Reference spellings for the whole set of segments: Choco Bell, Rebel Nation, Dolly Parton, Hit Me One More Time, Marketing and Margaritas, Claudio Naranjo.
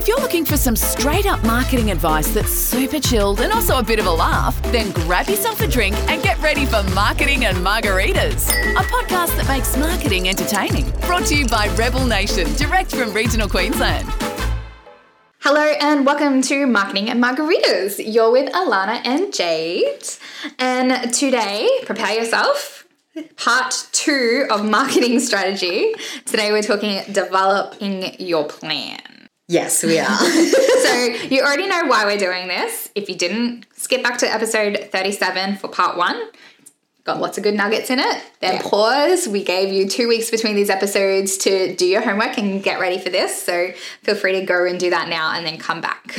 If you're looking for some straight up marketing advice that's super chilled and also a bit of a laugh, then grab yourself a drink and get ready for Marketing and Margaritas, a podcast that makes marketing entertaining. Brought to you by Rebel Nation, direct from regional Queensland. Hello and welcome to Marketing and Margaritas. You're with Alana and Jade. And today, prepare yourself, part 2 of marketing strategy. Today we're talking developing your plan. Yes, we are. So you already know why we're doing this. If you didn't, skip back to episode 37 for part 1. Got lots of good nuggets in it. Then pause. We gave you 2 weeks between these episodes to do your homework and get ready for this. So feel free to go and do that now and then come back.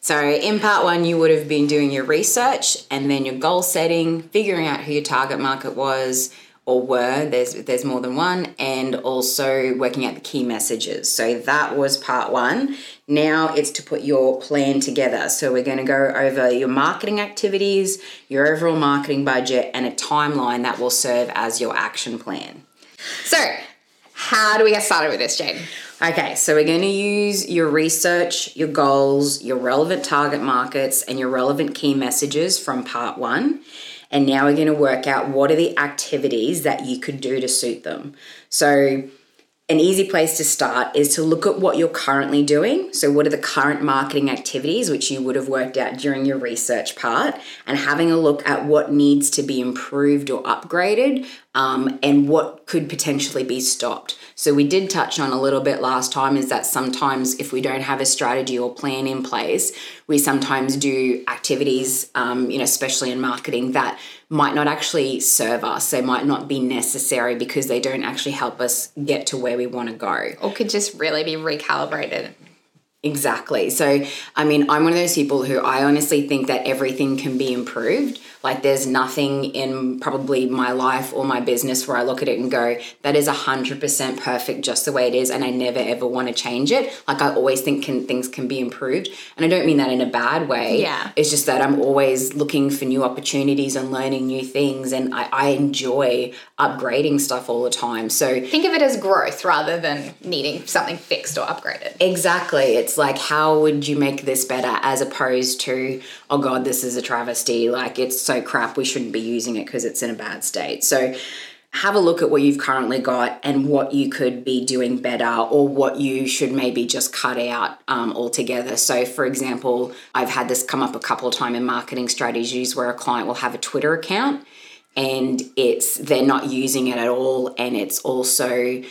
So in part 1, you would have been doing your research and then your goal setting, figuring out who your target market was, or were, there's more than one, and also working out the key messages. So that was part 1. Now it's to put your plan together. So we're going to go over your marketing activities, your overall marketing budget, and a timeline that will serve as your action plan. So how do we get started with this, Jade? Okay, so we're going to use your research, your goals, your relevant target markets, and your relevant key messages from part 1. And now we're going to work out what are the activities that you could do to suit them. So an easy place to start is to look at what you're currently doing. So what are the current marketing activities, which you would have worked out during your research part, and having a look at what needs to be improved or upgraded, and what could potentially be stopped. So we did touch on a little bit last time is that sometimes if we don't have a strategy or plan in place, we sometimes do activities, especially in marketing, that might not actually serve us. They might not be necessary because they don't actually help us get to where we want to go. Or could just really be recalibrated. Exactly. So, I'm one of those people who I honestly think that everything can be improved. Like there's nothing in probably my life or my business where I look at it and go, that is 100% perfect just the way it is, and I never ever want to change it. Like I always think things can be improved. And I don't mean that in a bad way. Yeah. It's just that I'm always looking for new opportunities and learning new things, and I enjoy upgrading stuff all the time. So think of it as growth rather than needing something fixed or upgraded. Exactly. It's like, how would you make this better, as opposed to, oh God, this is a travesty. Like it's so crap, we shouldn't be using it because it's in a bad state. So have a look at what you've currently got and what you could be doing better, or what you should maybe just cut out altogether. So for example, I've had this come up a couple of times in marketing strategies where a client will have a Twitter account and they're not using it at all, and it's also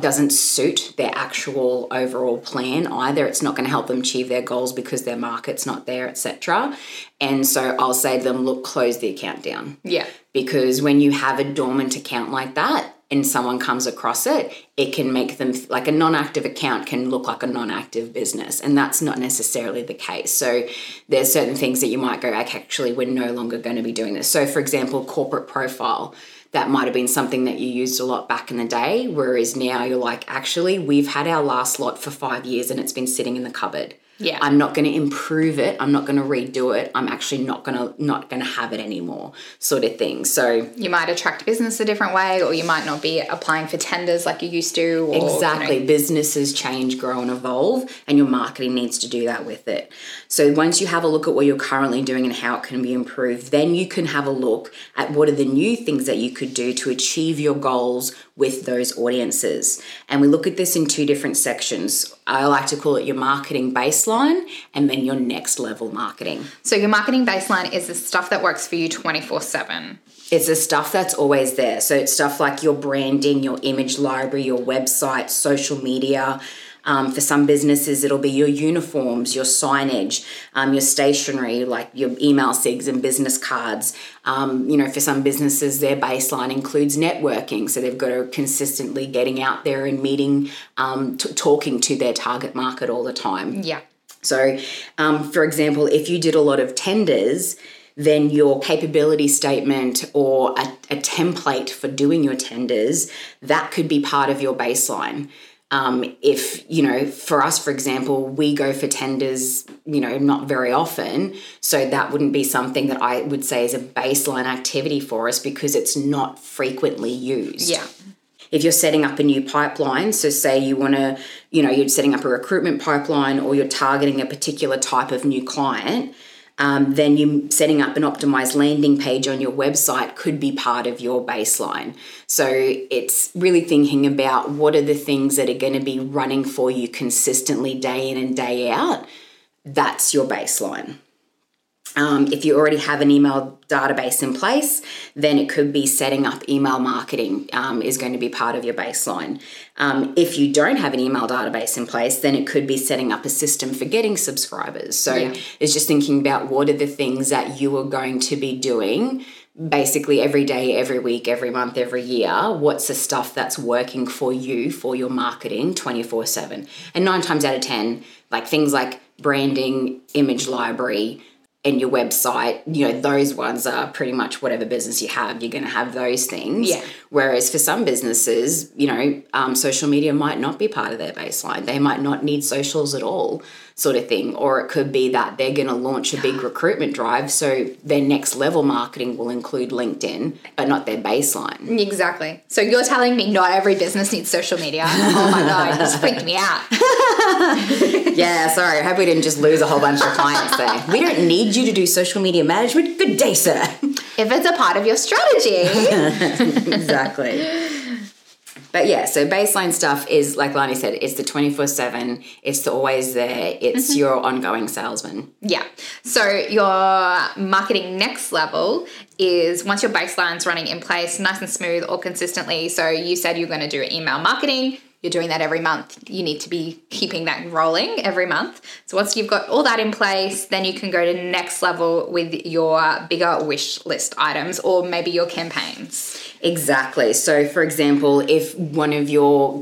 doesn't suit their actual overall plan either. It's not going to help them achieve their goals because their market's not there, etc. And so I'll say to them, look, close the account down. Yeah. Because when you have a dormant account like that and someone comes across it, it can make them, like a non-active account can look like a non-active business, and that's not necessarily the case. So there's certain things that you might go, okay, actually, we're no longer going to be doing this. So for example, corporate profile. That might have been something that you used a lot back in the day, whereas now you're like, actually, we've had our last lot for 5 years and it's been sitting in the cupboard. Yeah. I'm not going to improve it. I'm not going to redo it. I'm actually not going to have it anymore, sort of thing. So you might attract business a different way, or you might not be applying for tenders like you used to. Or, exactly. Businesses change, grow and evolve, and your marketing needs to do that with it. So once you have a look at what you're currently doing and how it can be improved, then you can have a look at what are the new things that you could do to achieve your goals with those audiences. And we look at this in 2 different sections. I like to call it your marketing baseline and then your next level marketing. So your marketing baseline is the stuff that works for you 24/7. It's the stuff that's always there. So it's stuff like your branding, your image library, your website, social media. For some businesses, it'll be your uniforms, your signage, your stationery, like your email sigs and business cards. For some businesses, their baseline includes networking. So they've got to consistently getting out there and meeting, talking to their target market all the time. Yeah. So, for example, if you did a lot of tenders, then your capability statement or a template for doing your tenders, that could be part of your baseline. For us, for example, we go for tenders, not very often. So that wouldn't be something that I would say is a baseline activity for us because it's not frequently used. Yeah. If you're setting up a new pipeline, so say you want to, you're setting up a recruitment pipeline or you're targeting a particular type of new client, then you setting up an optimized landing page on your website could be part of your baseline. So it's really thinking about what are the things that are going to be running for you consistently day in and day out. That's your baseline. If you already have an email database in place, then it could be setting up email marketing is going to be part of your baseline. If you don't have an email database in place, then it could be setting up a system for getting subscribers. So it's just thinking about what are the things that you are going to be doing basically every day, every week, every month, every year. What's the stuff that's working for you for your marketing 24/7? And 9 times out of 10, like things like branding, image library, and your website, those ones are pretty much whatever business you have, you're going to have those things. Yeah. Whereas for some businesses, social media might not be part of their baseline. They might not need socials at all, sort of thing. Or it could be that they're going to launch a big recruitment drive, so their next level marketing will include LinkedIn, but not their baseline. Exactly. So you're telling me not every business needs social media. Oh my God, you just freaked me out. Yeah, sorry. I hope we didn't just lose a whole bunch of clients there. We don't need you to do social media management. Good day, sir. If it's a part of your strategy. Exactly. But yeah, so baseline stuff is, like Lani said, it's the 24/7, it's the always there, it's your ongoing salesman. Yeah. So your marketing next level is once your baseline's running in place nice and smooth or consistently. So you said you're going to do email marketing. You're doing that every month. You need to be keeping that rolling every month. So once you've got all that in place, then you can go to next level with your bigger wish list items or maybe your campaigns. Exactly. So for example, if one of your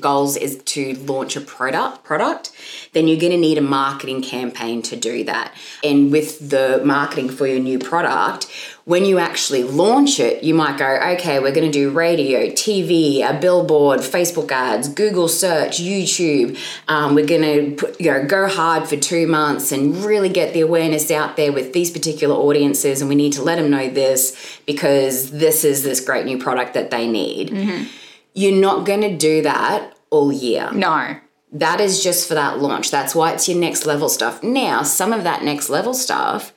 goals is to launch a product, then you're going to need a marketing campaign to do that. And with the marketing for your new product, when you actually launch it, you might go, okay, we're going to do radio, TV, a billboard, Facebook ads, Google search, YouTube. We're going to go hard for 2 months and really get the awareness out there with these particular audiences, and we need to let them know this because this is this great new product that they need. Mm-hmm. You're not going to do that all year. No. That is just for that launch. That's why it's your next level stuff. Now, some of that next level stuff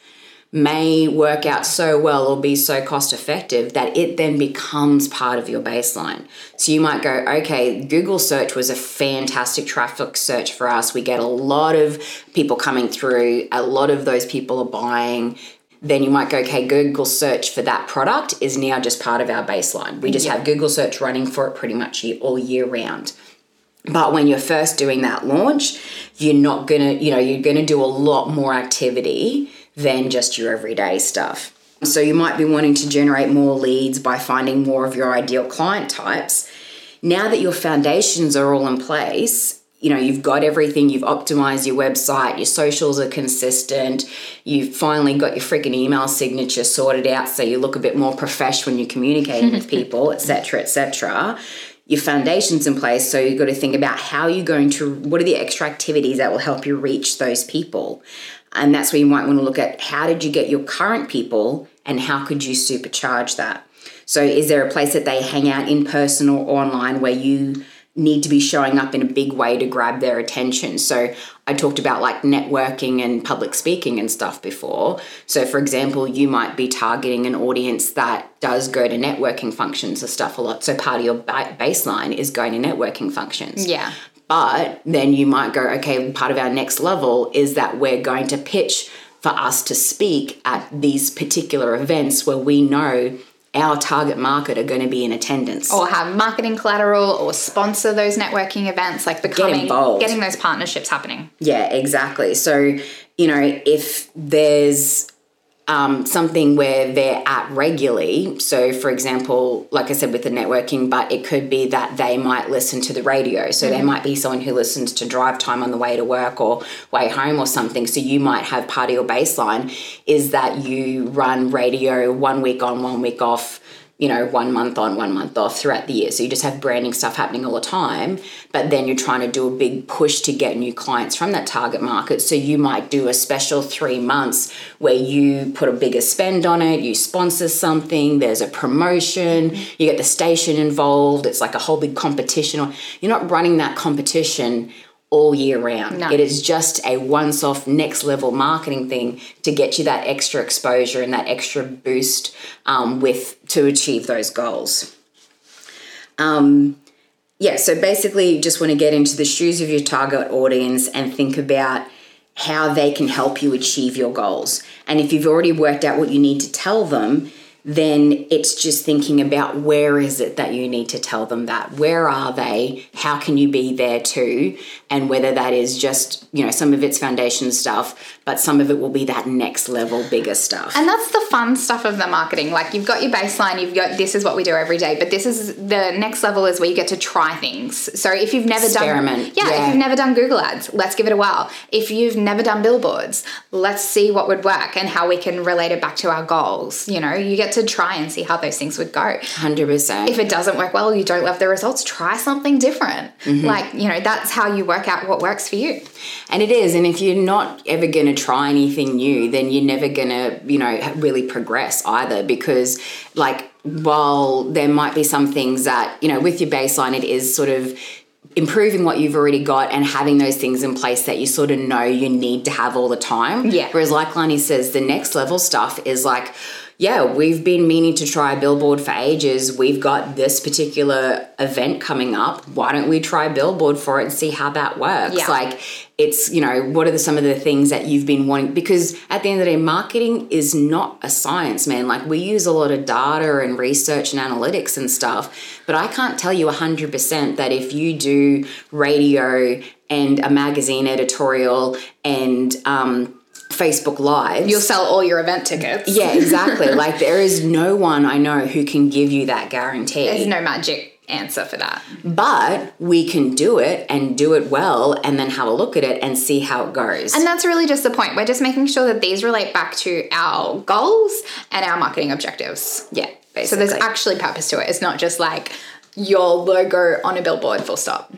may work out so well or be so cost effective that it then becomes part of your baseline. So you might go, okay, Google search was a fantastic traffic search for us. We get a lot of people coming through. A lot of those people are buying. Then you might go, okay, Google search for that product is now just part of our baseline. We just have Google search running for it pretty much all year round. But when you're first doing that launch, you're not going to, you're going to do a lot more activity than just your everyday stuff. So you might be wanting to generate more leads by finding more of your ideal client types. Now that your foundations are all in place, you've got everything, you've optimized your website, your socials are consistent, you've finally got your freaking email signature sorted out so you look a bit more professional when you're communicating with people, et cetera, your foundation's in place. So you've got to think about what are the extra activities that will help you reach those people? And that's where you might want to look at how did you get your current people and how could you supercharge that? So is there a place that they hang out in person or online where you need to be showing up in a big way to grab their attention? So I talked about like networking and public speaking and stuff before. So for example, you might be targeting an audience that does go to networking functions and stuff a lot. So part of your baseline is going to networking functions. Yeah. But then you might go, okay, part of our next level is that we're going to pitch for us to speak at these particular events where we know our target market are going to be in attendance. Or have marketing collateral or sponsor those networking events, like get involved. Getting those partnerships happening. Yeah, exactly. So, if there's something where they're at regularly. So, for example, like I said with the networking, but it could be that they might listen to the radio. So there might be someone who listens to drive time on the way to work or way home or something. So you might have part of your baseline is that you run radio 1 week on, 1 week off, you know, 1 month on, 1 month off throughout the year. So you just have branding stuff happening all the time, but then you're trying to do a big push to get new clients from that target market. So you might do a special 3 months where you put a bigger spend on it, you sponsor something, there's a promotion, you get the station involved, it's like a whole big competition. You're not running that competition all year round. No. It is just a once-off next level marketing thing to get you that extra exposure and that extra boost to achieve those goals. So basically you just want to get into the shoes of your target audience and think about how they can help you achieve your goals. And if you've already worked out what you need to tell them, then it's just thinking about where is it that you need to tell them that? Where are they? How can you be there too? And whether that is just, you know, some of it's foundation stuff, but some of it will be that next level, bigger stuff. And that's the fun stuff of the marketing. Like, you've got your baseline, you've got this is what we do every day, but this is the next level is where you get to try things. So if you've never experiment. If you've never done Google Ads, let's give it a whirl. If you've never done billboards, let's see what would work and how we can relate it back to our goals. You know, you get to try and see how those things would go. 100%. If it doesn't work well, you don't love the results, try something different. Mm-hmm. Like, you know, that's how you work out what works for you. And it is. And if you're not ever going to try anything new, then you're never going to, you know, really progress either, because like, while there might be some things that, you know, with your baseline, it is sort of improving what you've already got and having those things in place that you sort of know you need to have all the time. Yeah. Whereas like Lani says, the next level stuff is like, yeah, we've been meaning to try a billboard for ages. We've got this particular event coming up. Why don't we try a billboard for it and see how that works? Yeah. Like, it's, you know, what are some of the things that you've been wanting? Because at the end of the day, marketing is not a science, man. Like, we use a lot of data and research and analytics and stuff, but I can't tell you 100% that if you do radio and a magazine editorial and Facebook Lives, you'll sell all your event tickets. Yeah, exactly. Like, there is no one I know who can give you that guarantee. There's no magic answer for that. But we can do it and do it well and then have a look at it and see how it goes. And that's really just the point. We're just making sure that these relate back to our goals and our marketing objectives. Yeah, basically. So there's actually purpose to it. It's not just like your logo on a billboard, full stop.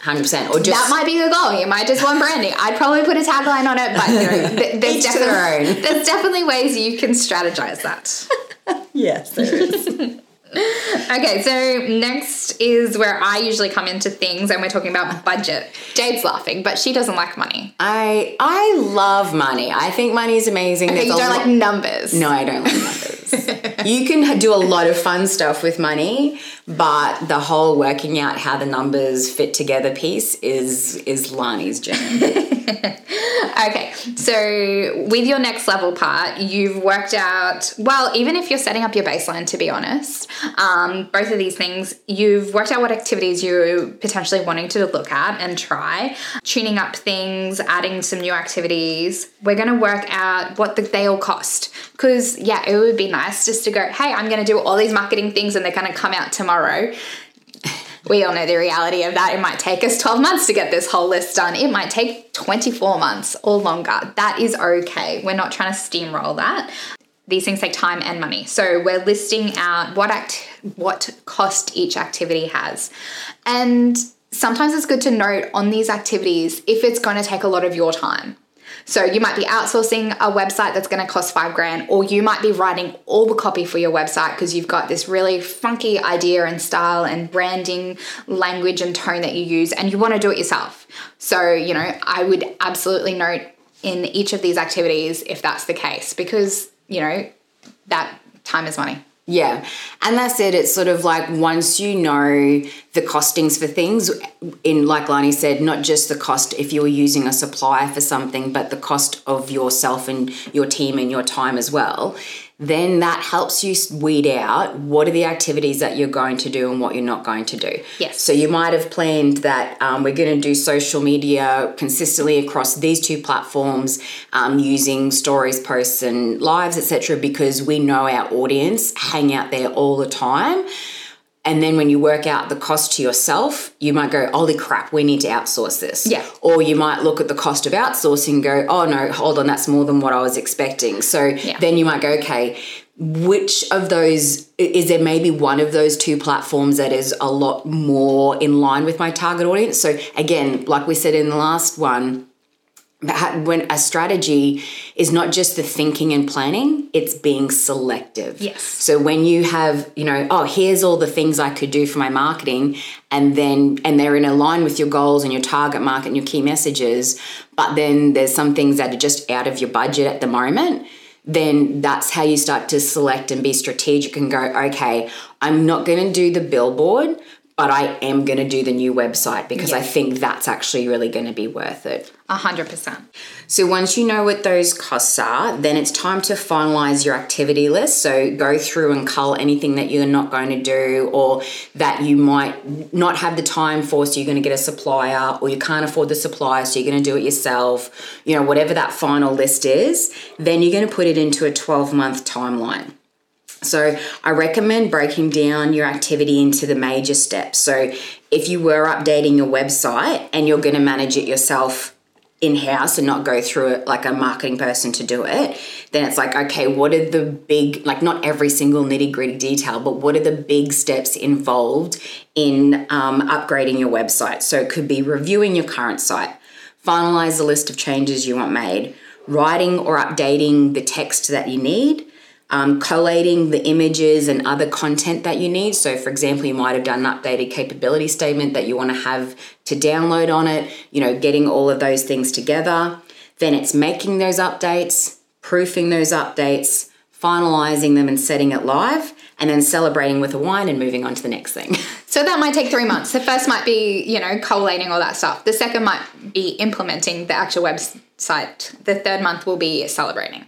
100%. Or just, that might be your goal. You might just want branding. I'd probably put a tagline on it, but you know, there's definitely ways you can strategize that. Yes, there is. Okay, so next is where I usually come into things, and we're talking about budget. Jade's laughing, but she doesn't like money. I love money. I think money is amazing. Okay, you don't like numbers. No, I don't like numbers. You can do a lot of fun stuff with money, but the whole working out how the numbers fit together piece is Lani's jam. Okay, so with your next level part, you've worked out, well, even if you're setting up your baseline, to be honest, both of these things, you've worked out what activities you're potentially wanting to look at and try, tuning up things, adding some new activities. We're going to work out what they all cost, because, yeah, it would be nice just to go, hey, I'm going to do all these marketing things and they're going to come out tomorrow. We all know the reality of that. It might take us 12 months to get this whole list done. It might take 24 months or longer. That is okay. We're not trying to steamroll that. These things take time and money. So we're listing out what cost each activity has. And sometimes it's good to note on these activities if it's going to take a lot of your time. So you might be outsourcing a website that's going to cost $5,000, or you might be writing all the copy for your website because you've got this really funky idea and style and branding language and tone that you use and you want to do it yourself. So, you know, I would absolutely note in each of these activities if that's the case, because, you know, that time is money. Yeah. And that's it. It's sort of like, once you know the costings for things, in, like Lani said, not just the cost if you're using a supplier for something, but the cost of yourself and your team and your time as well, then that helps you weed out what are the activities that you're going to do and what you're not going to do. Yes. So you might have planned that we're going to do social media consistently across these two platforms, using stories, posts, and lives, etc., because we know our audience hang out there all the time. And then when you work out the cost to yourself, you might go, holy crap, we need to outsource this. Yeah. Or you might look at the cost of outsourcing and go, oh, no, hold on, that's more than what I was expecting. So then you might go, okay, which of those – is there maybe one of those two platforms that is a lot more in line with my target audience? So, again, like we said in the last one, when a strategy is not just the thinking and planning, it's being selective. Yes. So when you have, you know, oh, here's all the things I could do for my marketing, and then they're in line with your goals and your target market and your key messages, but then there's some things that are just out of your budget at the moment, then that's how you start to select and be strategic and go, okay, I'm not going to do the billboard, but I am going to do the new website because I think that's actually really going to be worth it. 100%. So once you know what those costs are, then it's time to finalize your activity list. So go through and cull anything that you're not going to do or that you might not have the time for, so you're going to get a supplier, or you can't afford the supplier, so you're going to do it yourself. You know, whatever that final list is, then you're going to put it into a 12-month timeline. So I recommend breaking down your activity into the major steps. So if you were updating your website and you're going to manage it yourself in-house and not go through it like a marketing person to do it, then it's like, okay, what are the big, like not every single nitty-gritty detail, but what are the big steps involved in upgrading your website? So it could be reviewing your current site, finalize the list of changes you want made, writing or updating the text that you need, collating the images and other content that you need. So, for example, you might have done an updated capability statement that you want to have to download on it, you know, getting all of those things together. Then it's making those updates, proofing those updates, finalizing them and setting it live, and then celebrating with a wine and moving on to the next thing. So that might take 3 months. The first might be, you know, collating all that stuff. The second might be implementing the actual website. The third month will be celebrating.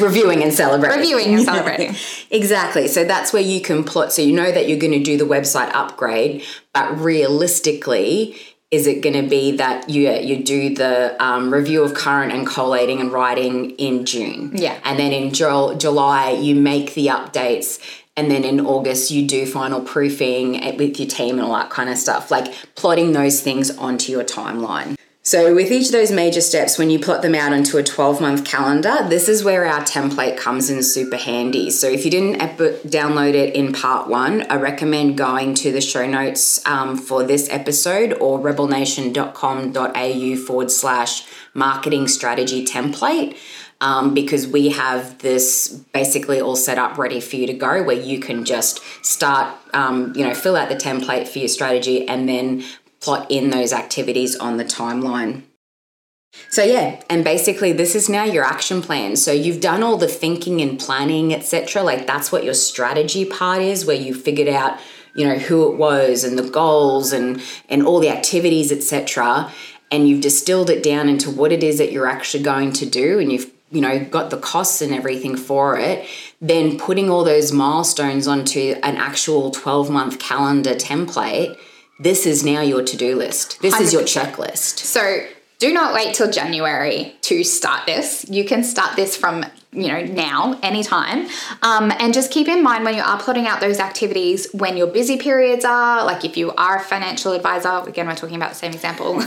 Reviewing and celebrating. Reviewing and celebrating. Exactly. So that's where you can plot. So you know that you're going to do the website upgrade, but realistically, is it going to be that you do the review of current and collating and writing in June? Yeah. And then in July, you make the updates. And then in August, you do final proofing with your team and all that kind of stuff. Like plotting those things onto your timeline. So with each of those major steps, when you plot them out onto a 12-month calendar, this is where our template comes in super handy. So if you didn't download it in part one, I recommend going to the show notes for this episode or rebelnation.com.au/marketing strategy template. Because we have this basically all set up ready for you to go, where you can just start, fill out the template for your strategy and then plot in those activities on the timeline. So and basically this is now your action plan. So you've done all the thinking and planning, etc. Like that's what your strategy part is, where you figured out, you know, who it was and the goals and all the activities, etc. And you've distilled it down into what it is that you're actually going to do, and you've, you know, got the costs and everything for it. Then putting all those milestones onto an actual 12-month calendar template. This is now your to-do list. This 100%. Is your checklist. So do not wait till January to start this. You can start this from, you know, now, anytime. And just keep in mind when you are plotting out those activities, when your busy periods are, like if you are a financial advisor, again, we're talking about the same example,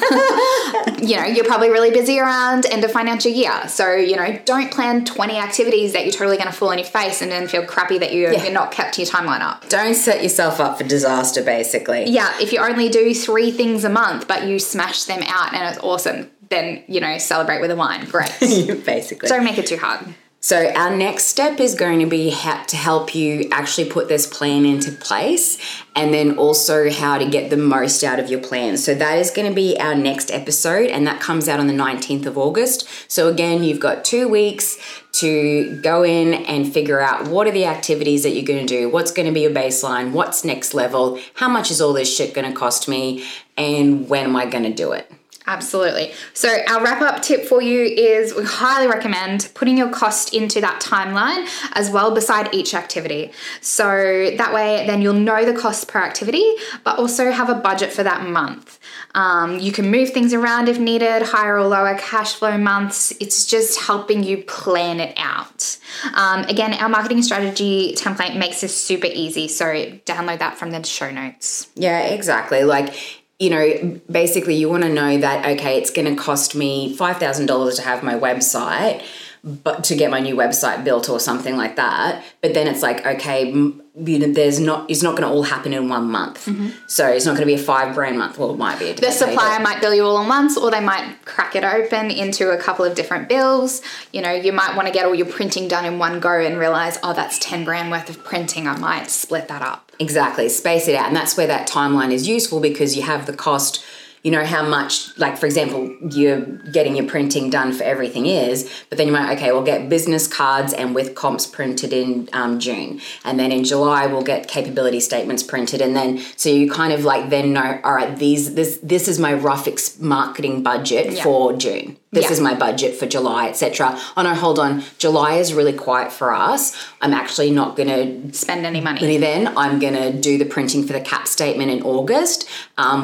you know, you're probably really busy around end of financial year. So, you know, don't plan 20 activities that you're totally going to fall on your face and then feel crappy that you're not kept to your timeline up. Don't set yourself up for disaster, basically. Yeah. If you only do 3 things a month, but you smash them out and it's awesome, then, you know, celebrate with a wine. Great. Basically. Don't make it too hard. So our next step is going to be how to help you actually put this plan into place, and then also how to get the most out of your plan. So that is going to be our next episode, and that comes out on the 19th of August. So again, you've got 2 weeks to go in and figure out what are the activities that you're going to do, what's going to be your baseline, what's next level, how much is all this shit going to cost me, and when am I going to do it? Absolutely. So our wrap-up tip for you is we highly recommend putting your cost into that timeline as well beside each activity. So that way then you'll know the cost per activity, but also have a budget for that month. You can move things around if needed, higher or lower cash flow months. It's just helping you plan it out. Again, our marketing strategy template makes this super easy. So download that from the show notes. Yeah, exactly. Like, you know, basically you want to know that, okay, it's going to cost me $5,000 to have my website, but to get my new website built or something like that. But then it's like, okay, you know, it's not going to all happen in 1 month. Mm-hmm. So it's not going to be a 5 grand month. Well, it might be. The supplier might bill you all in once, or they might crack it open into a couple of different bills. You know, you might want to get all your printing done in one go and realize, oh, that's 10 grand worth of printing. I might split that up. Exactly. Space it out. And that's where that timeline is useful, because you have the cost. You know how much, like, for example, you're getting your printing done for everything is, but then you might, okay, we'll get business cards and with comps printed in June. And then in July, we'll get capability statements printed. And then, so you kind of like then know, all right, this is my rough marketing budget for June. This is my budget for July, etc. Oh no, hold on. July is really quiet for us. I'm actually not going to spend any money. Then I'm going to do the printing for the cap statement in August.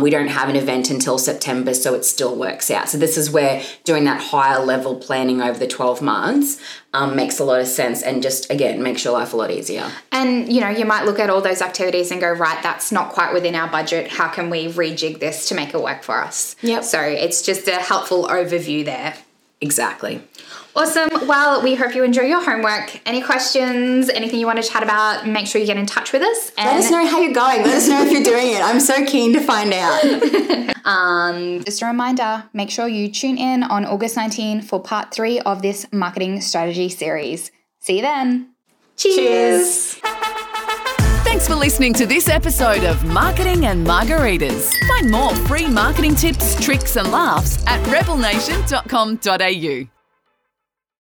We don't have an event until September, so it still works out. So this is where doing that higher level planning over the 12 months makes a lot of sense, and just, again, makes your life a lot easier. And, you know, you might look at all those activities and go, right, that's not quite within our budget. How can we rejig this to make it work for us? Yep. So it's just a helpful overview there. Exactly. Awesome. Well, we hope you enjoy your homework. Any questions, anything you want to chat about, make sure you get in touch with us. And let us know how you're going. Let us know if you're doing it. I'm so keen to find out. Just a reminder, make sure you tune in on August 19 for part 3 of this marketing strategy series. See you then. Cheers. Thanks for listening to this episode of Marketing and Margaritas. Find more free marketing tips, tricks and laughs at rebelnation.com.au.